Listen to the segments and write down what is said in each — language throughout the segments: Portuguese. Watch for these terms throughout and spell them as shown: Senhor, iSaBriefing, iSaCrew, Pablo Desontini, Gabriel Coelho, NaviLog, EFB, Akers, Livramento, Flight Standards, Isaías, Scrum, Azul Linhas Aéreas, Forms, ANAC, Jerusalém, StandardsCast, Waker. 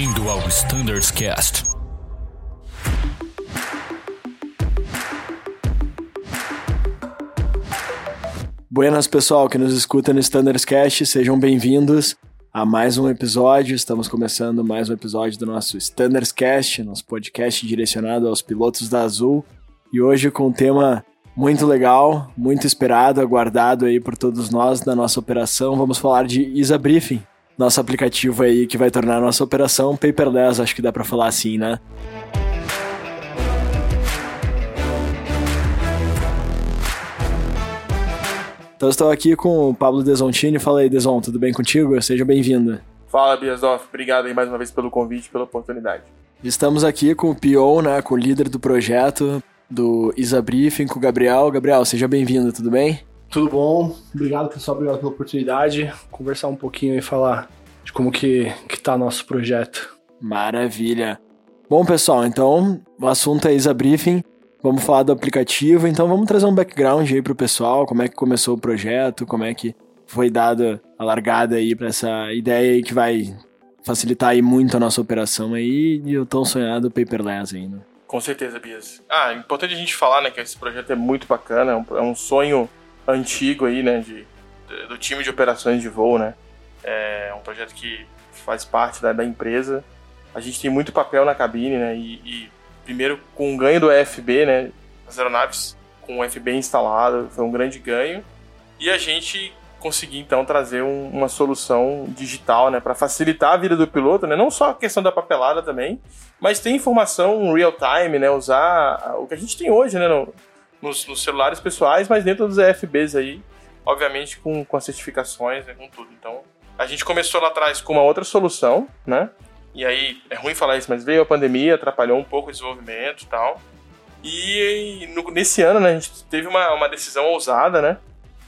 Bem-vindo ao StandardsCast. Buenas, pessoal que nos escuta no StandardsCast, sejam bem-vindos a mais um episódio. Estamos começando mais um episódio do nosso StandardsCast, nosso podcast direcionado aos pilotos da Azul. E hoje com um tema muito legal, muito esperado, aguardado aí por todos nós na nossa operação, vamos falar de iSaBriefing. Nosso aplicativo aí que vai tornar a nossa operação paperless, acho que dá para falar assim, né? Então estou aqui com o Pablo Desontini. Fala aí, Deson, tudo bem contigo? Seja bem-vindo. Fala, Biasdorf. Obrigado aí mais uma vez pelo convite, pela oportunidade. Estamos aqui com o PO, né, com o líder do projeto do iSaBriefing, com o Gabriel. Gabriel, seja bem-vindo, tudo bem? Tudo bom? Obrigado, pessoal. Obrigado pela oportunidade. Conversar um pouquinho e falar de como que tá nosso projeto. Maravilha. Bom, pessoal, então o assunto é iSaBriefing. Vamos falar do aplicativo. Então vamos trazer um background aí pro pessoal. Como é que começou o projeto? Como é que foi dada a largada aí para essa ideia aí que vai facilitar aí muito a nossa operação aí e o tão sonhado paperless ainda. Né? Com certeza, Bias. É importante a gente falar, né, que esse projeto é muito bacana. É um sonho antigo aí, né, do time de operações de voo, né, é um projeto que faz parte da empresa. A gente tem muito papel na cabine, né, e primeiro com o ganho do EFB, né, as aeronaves com o EFB instalado, foi um grande ganho, e a gente conseguiu então trazer uma solução digital, né, para facilitar a vida do piloto, né, não só a questão da papelada também, mas ter informação real time, né, usar o que a gente tem hoje, né, nos celulares pessoais, mas dentro dos EFBs aí, obviamente com as certificações, né, com tudo. Então, a gente começou lá atrás com uma outra solução, né, e aí, é ruim falar isso, mas veio a pandemia, atrapalhou um pouco o desenvolvimento e tal, e nesse ano, né, a gente teve uma decisão ousada, né,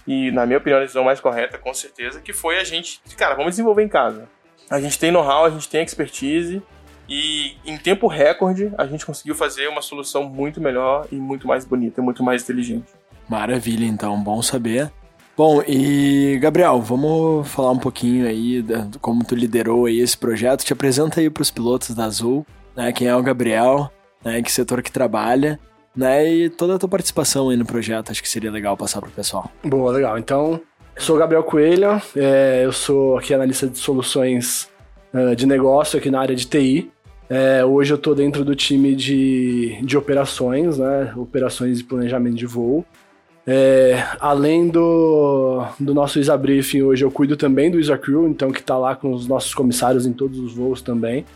e na minha opinião a decisão mais correta, com certeza, que foi a gente, cara, vamos desenvolver em casa. A gente tem know-how, a gente tem expertise, e em tempo recorde a gente conseguiu fazer uma solução muito melhor e muito mais bonita, muito mais inteligente. Maravilha, então, bom saber. Bom, e Gabriel, vamos falar um pouquinho aí de como tu liderou aí esse projeto. Te apresenta aí para os pilotos da Azul, né, quem é o Gabriel, né, que setor que trabalha, né, e toda a tua participação aí no projeto, acho que seria legal passar para o pessoal. Boa, legal. Então, sou o Gabriel Coelho, eu sou aqui analista de soluções de negócio aqui na área de TI. Hoje eu estou dentro do time de operações, né? Operações e planejamento de voo. Além do nosso iSaBriefing, hoje eu cuido também do iSaCrew, então que está lá com os nossos comissários em todos os voos também.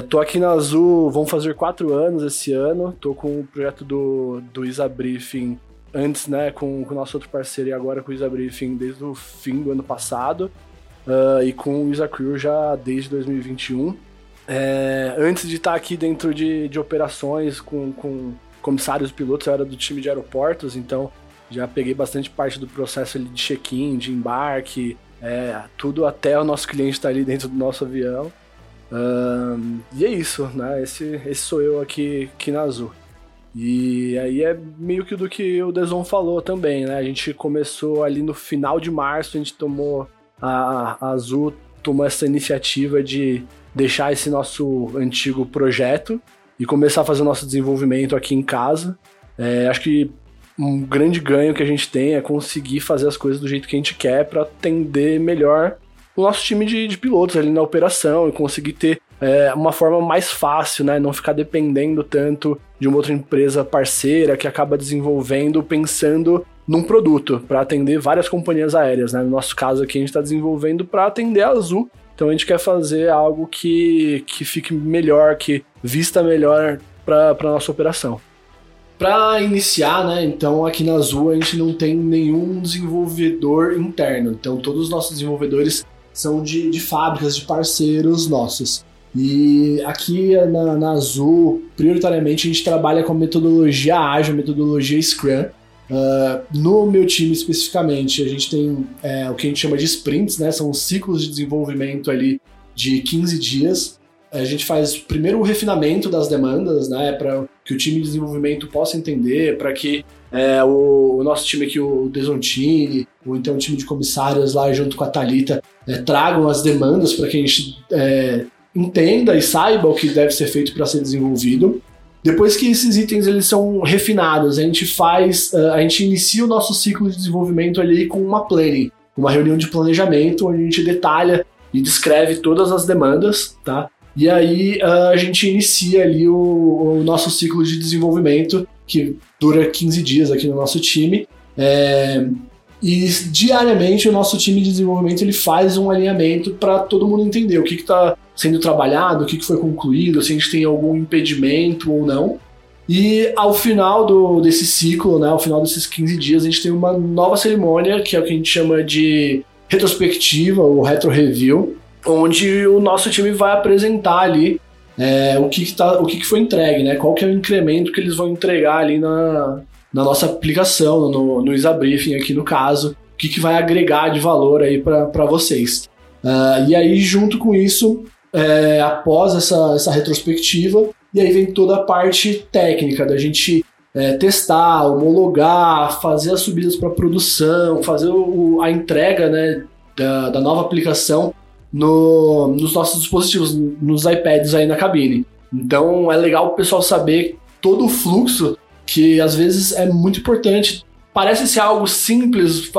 Estou aqui na Azul, vão fazer 4 anos esse ano, estou com o projeto do iSaBriefing antes, né? Com o nosso outro parceiro e agora com o iSaBriefing desde o fim do ano passado. E com o iSaCrew já desde 2021. Antes de estar aqui dentro de operações com comissários e pilotos, eu era do time de aeroportos, então já peguei bastante parte do processo ali de check-in, de embarque, tudo até o nosso cliente estar ali dentro do nosso avião. E é isso, né? Esse sou eu aqui na Azul. E aí é meio que do que o Deson falou também, né? A gente começou ali no final de março, a gente tomou... A Azul tomou essa iniciativa de deixar esse nosso antigo projeto e começar a fazer o nosso desenvolvimento aqui em casa. Acho que um grande ganho que a gente tem é conseguir fazer as coisas do jeito que a gente quer para atender melhor o nosso time de pilotos ali na operação e conseguir ter uma forma mais fácil, né? Não ficar dependendo tanto de uma outra empresa parceira que acaba desenvolvendo pensando num produto, para atender várias companhias aéreas, né? No nosso caso aqui, a gente está desenvolvendo para atender a Azul, então a gente quer fazer algo que fique melhor, que vista melhor para a nossa operação. Para iniciar, né, então aqui na Azul a gente não tem nenhum desenvolvedor interno, então todos os nossos desenvolvedores são de fábricas, de parceiros nossos. E aqui na Azul, prioritariamente, a gente trabalha com a metodologia ágil, a metodologia Scrum. No meu time especificamente, a gente tem o que a gente chama de sprints, né? São ciclos de desenvolvimento ali de 15 dias. A gente faz primeiro o refinamento das demandas, né? Para que o time de desenvolvimento possa entender, para que o nosso time aqui, o Desontini, ou então o time de comissários lá junto com a Thalita, tragam as demandas para que a gente entenda e saiba o que deve ser feito para ser desenvolvido. Depois que esses itens eles são refinados, a gente inicia o nosso ciclo de desenvolvimento ali com uma planning, uma reunião de planejamento, onde a gente detalha e descreve todas as demandas, tá? E aí a gente inicia ali o nosso ciclo de desenvolvimento, que dura 15 dias aqui no nosso time, e diariamente o nosso time de desenvolvimento ele faz um alinhamento para todo mundo entender o que está sendo trabalhado, o que foi concluído, se a gente tem algum impedimento ou não. E ao final desse ciclo, né, ao final desses 15 dias, a gente tem uma nova cerimônia, que é o que a gente chama de retrospectiva ou retro review, onde o nosso time vai apresentar ali o que foi entregue, né? Qual que é o incremento que eles vão entregar ali na nossa aplicação, no iSaBriefing aqui no caso, o que vai agregar de valor aí para vocês. E aí, junto com isso, após essa retrospectiva, e aí vem toda a parte técnica da gente testar, homologar, fazer as subidas para produção, fazer a entrega, né, da nova aplicação nos nossos dispositivos, nos iPads aí na cabine. Então é legal o pessoal saber todo o fluxo, que às vezes é muito importante. Parece ser algo simples,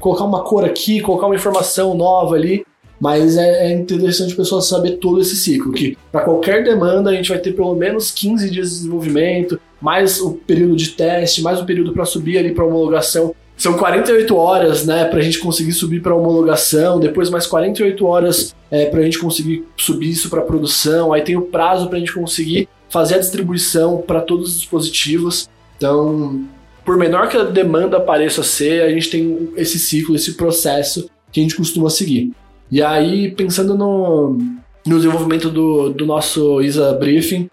colocar uma cor aqui, colocar uma informação nova ali, mas é interessante o pessoal saber todo esse ciclo, que para qualquer demanda a gente vai ter pelo menos 15 dias de desenvolvimento, mais o período de teste, mais o período para subir ali para homologação. São 48 horas, né, para a gente conseguir subir para homologação, depois mais 48 horas para a gente conseguir subir isso para produção, aí tem o prazo para a gente conseguir fazer a distribuição para todos os dispositivos. Então, por menor que a demanda pareça ser, a gente tem esse ciclo, esse processo que a gente costuma seguir. E aí, pensando no desenvolvimento do nosso iSaBriefing,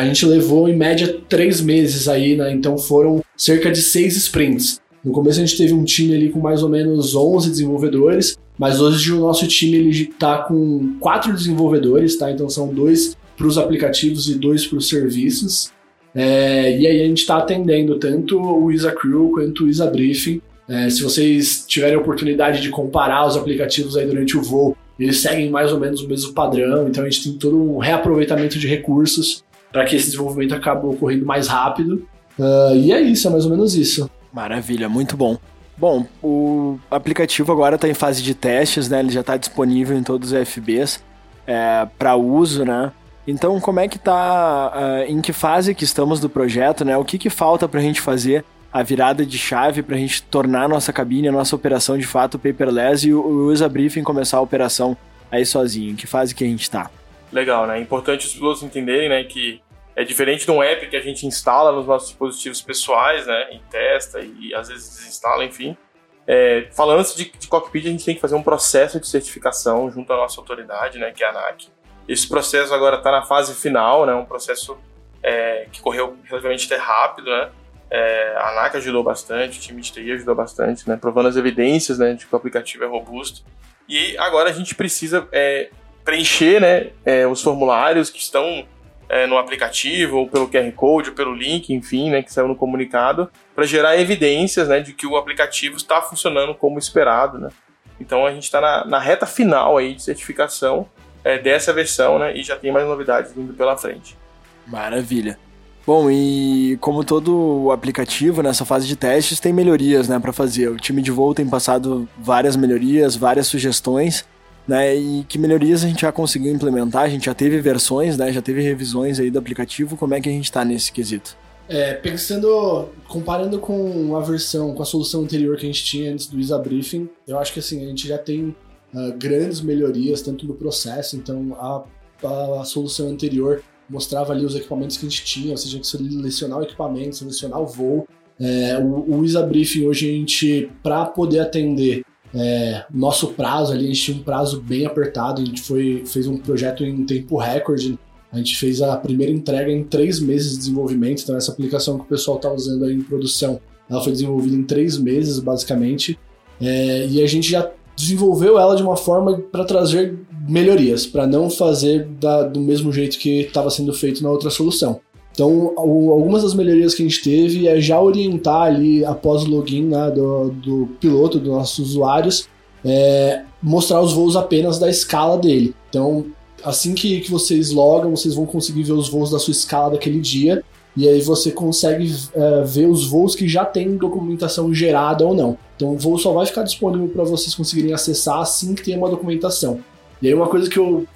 a gente levou em média 3 meses aí, né, então foram cerca de 6 sprints. No começo a gente teve um time ali com mais ou menos 11 desenvolvedores, mas hoje o nosso time está com 4 desenvolvedores, tá? Então são 2 para os aplicativos e 2 para os serviços. E aí a gente está atendendo tanto o iSaCrew quanto o iSaBriefing. Se vocês tiverem a oportunidade de comparar os aplicativos aí durante o voo, eles seguem mais ou menos o mesmo padrão, então a gente tem todo um reaproveitamento de recursos para que esse desenvolvimento acabe ocorrendo mais rápido. E é isso, é mais ou menos isso. Maravilha, muito bom. Bom, o aplicativo agora está em fase de testes, né? Ele já está disponível em todos os EFBs para uso, né? Então, como é que está, em que fase que estamos do projeto, né? O que falta para a gente fazer a virada de chave para a gente tornar a nossa cabine, a nossa operação de fato paperless e o iSaBriefing começar a operação aí sozinho? Em que fase que a gente está? Legal, né? É importante os pilotos entenderem, né, que é diferente de um app que a gente instala nos nossos dispositivos pessoais, né, e testa e às vezes desinstala, enfim. Falando de cockpit, a gente tem que fazer um processo de certificação junto à nossa autoridade, né, que é a ANAC. Esse processo agora está na fase final, né, um processo que correu relativamente até rápido, né. A ANAC ajudou bastante, o time de TI ajudou bastante, né, provando as evidências, né, de que o aplicativo é robusto. E agora a gente precisa preencher, né, os formulários que estão no aplicativo, ou pelo QR Code, ou pelo link, enfim, né, que saiu no comunicado, para gerar evidências, né, de que o aplicativo está funcionando como esperado, né. Então a gente está na reta final aí de certificação dessa versão, né, e já tem mais novidades vindo pela frente. Maravilha. Bom, e como todo o aplicativo nessa fase de testes tem melhorias, né, para fazer. O time de voo tem passado várias melhorias, várias sugestões, né, e que melhorias a gente já conseguiu implementar? A gente já teve versões, né, já teve revisões aí do aplicativo. Como é que a gente está nesse quesito? Comparando com a versão, com a solução anterior que a gente tinha antes do iSaBriefing, eu acho que assim, a gente já tem grandes melhorias, tanto no processo. Então a solução anterior mostrava ali os equipamentos que a gente tinha, você tinha que selecionar o equipamento, selecionar o voo. O iSaBriefing hoje a gente, para poder atender nosso prazo ali, a gente tinha um prazo bem apertado, a gente fez um projeto em tempo recorde, a gente fez a primeira entrega em 3 meses de desenvolvimento. Então essa aplicação que o pessoal está usando aí em produção, ela foi desenvolvida em 3 meses basicamente, e a gente já desenvolveu ela de uma forma para trazer melhorias, para não fazer do mesmo jeito que estava sendo feito na outra solução. Então, algumas das melhorias que a gente teve é já orientar ali, após o login, né, do piloto, dos nossos usuários, mostrar os voos apenas da escala dele. Então, Assim que vocês logam, vocês vão conseguir ver os voos da sua escala daquele dia, e aí você consegue ver os voos que já tem documentação gerada ou não. Então o voo só vai ficar disponível para vocês conseguirem acessar assim que tem uma documentação. E aí uma coisa que eu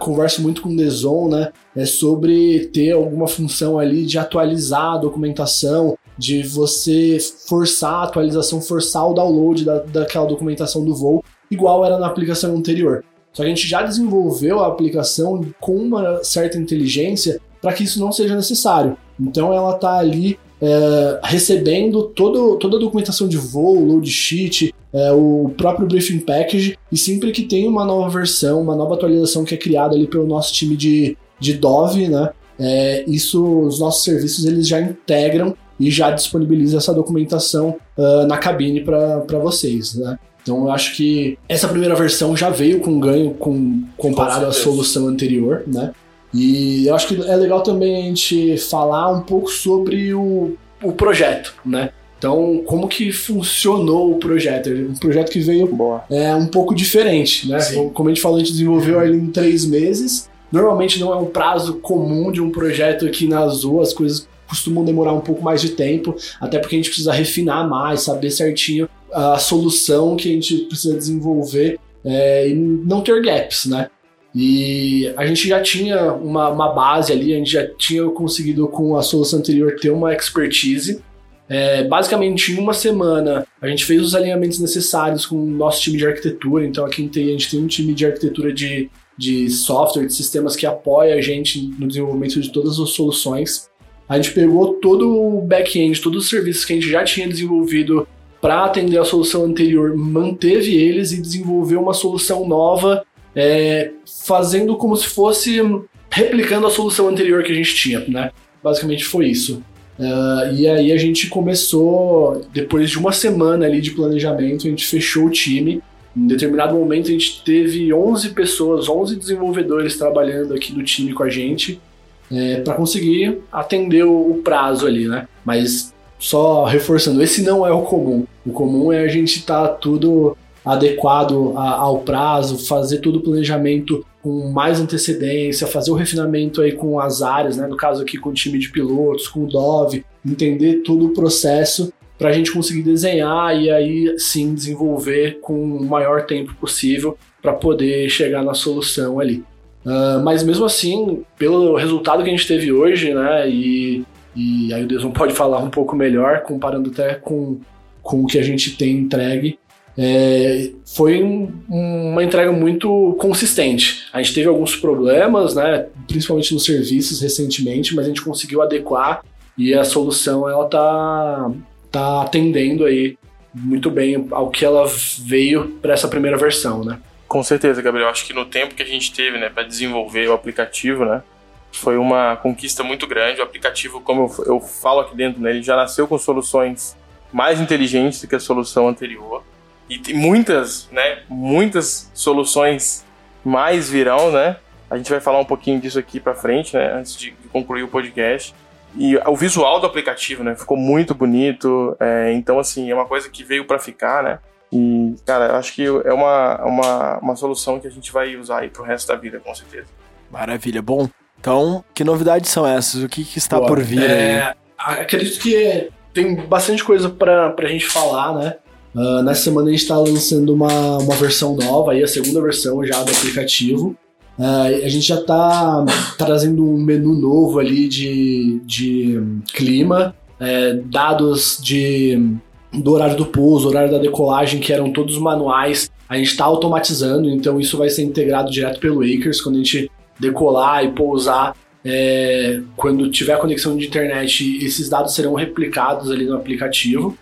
converso muito com o Deson, né, é sobre ter alguma função ali de atualizar a documentação, de você forçar a atualização, forçar o download daquela documentação do voo, igual era na aplicação anterior. Só que a gente já desenvolveu a aplicação com uma certa inteligência para que isso não seja necessário. Então ela está ali recebendo toda a documentação de voo, load sheet, o próprio briefing package, e sempre que tem uma nova versão, uma nova atualização que é criada ali pelo nosso time de Dove, né, os nossos serviços eles já integram e já disponibilizam essa documentação na cabine para vocês, né? Então eu acho que essa primeira versão já veio com ganho comparado à solução anterior, né? E eu acho que é legal também a gente falar um pouco sobre o projeto, né? Então, como que funcionou o projeto? Um projeto que veio um pouco diferente, né? Sim. Como a gente falou, a gente desenvolveu ele em 3 meses. Normalmente não é um prazo comum de um projeto aqui na Azul, as coisas costumam demorar um pouco mais de tempo, até porque a gente precisa refinar mais, saber certinho a solução que a gente precisa desenvolver e não ter gaps, né? E a gente já tinha uma base ali, a gente já tinha conseguido com a solução anterior ter uma expertise. Basicamente, em uma semana, a gente fez os alinhamentos necessários com o nosso time de arquitetura. Então, aqui a gente tem um time de arquitetura de software, de sistemas que apoia a gente no desenvolvimento de todas as soluções. A gente pegou todo o back-end, todos os serviços que a gente já tinha desenvolvido para atender a solução anterior, manteve eles e desenvolveu uma solução nova, fazendo como se fosse replicando a solução anterior que a gente tinha, né? Basicamente foi isso. E aí a gente começou, depois de uma semana ali de planejamento, a gente fechou o time. Em determinado momento a gente teve 11 pessoas, 11 desenvolvedores trabalhando aqui no time com a gente, para conseguir atender o prazo ali, né? Mas só reforçando, esse não é o comum. O comum é a gente estar tudo adequado ao prazo, fazer todo o planejamento com mais antecedência, fazer o refinamento aí com as áreas, né? No caso aqui com o time de pilotos, com o Dove, entender todo o processo para a gente conseguir desenhar e aí sim desenvolver com o maior tempo possível para poder chegar na solução ali. Mas mesmo assim, pelo resultado que a gente teve hoje, né? E aí o Deson pode falar um pouco melhor, comparando até com o que a gente tem entregue. Foi uma entrega muito consistente. A gente teve alguns problemas, né, principalmente nos serviços recentemente, mas a gente conseguiu adequar e a solução ela tá atendendo aí muito bem ao que ela veio para essa primeira versão, né? Com certeza, Gabriel. Acho que no tempo que a gente teve, né, para desenvolver o aplicativo, né, foi uma conquista muito grande. O aplicativo, como eu falo aqui dentro, né, ele já nasceu com soluções mais inteligentes do que a solução anterior. E tem muitas soluções mais virão, né? A gente vai falar um pouquinho disso aqui para frente, né, antes de concluir o podcast. E o visual do aplicativo, né, ficou muito bonito. Então, assim, é uma coisa que veio para ficar, né? E, cara, eu acho que é uma solução que a gente vai usar aí pro resto da vida, com certeza. Maravilha. Bom, então, que novidades são essas? O que está por vir aí? Acredito que tem bastante coisa pra gente falar, né? Nessa semana a gente está lançando uma versão nova, aí a segunda versão já do aplicativo. A gente já está trazendo um menu novo ali de clima, dados do horário do pouso, horário da decolagem, que eram todos manuais. A gente está automatizando, então isso vai ser integrado direto pelo Akers quando a gente decolar e pousar, quando tiver conexão de internet, esses dados serão replicados ali no aplicativo.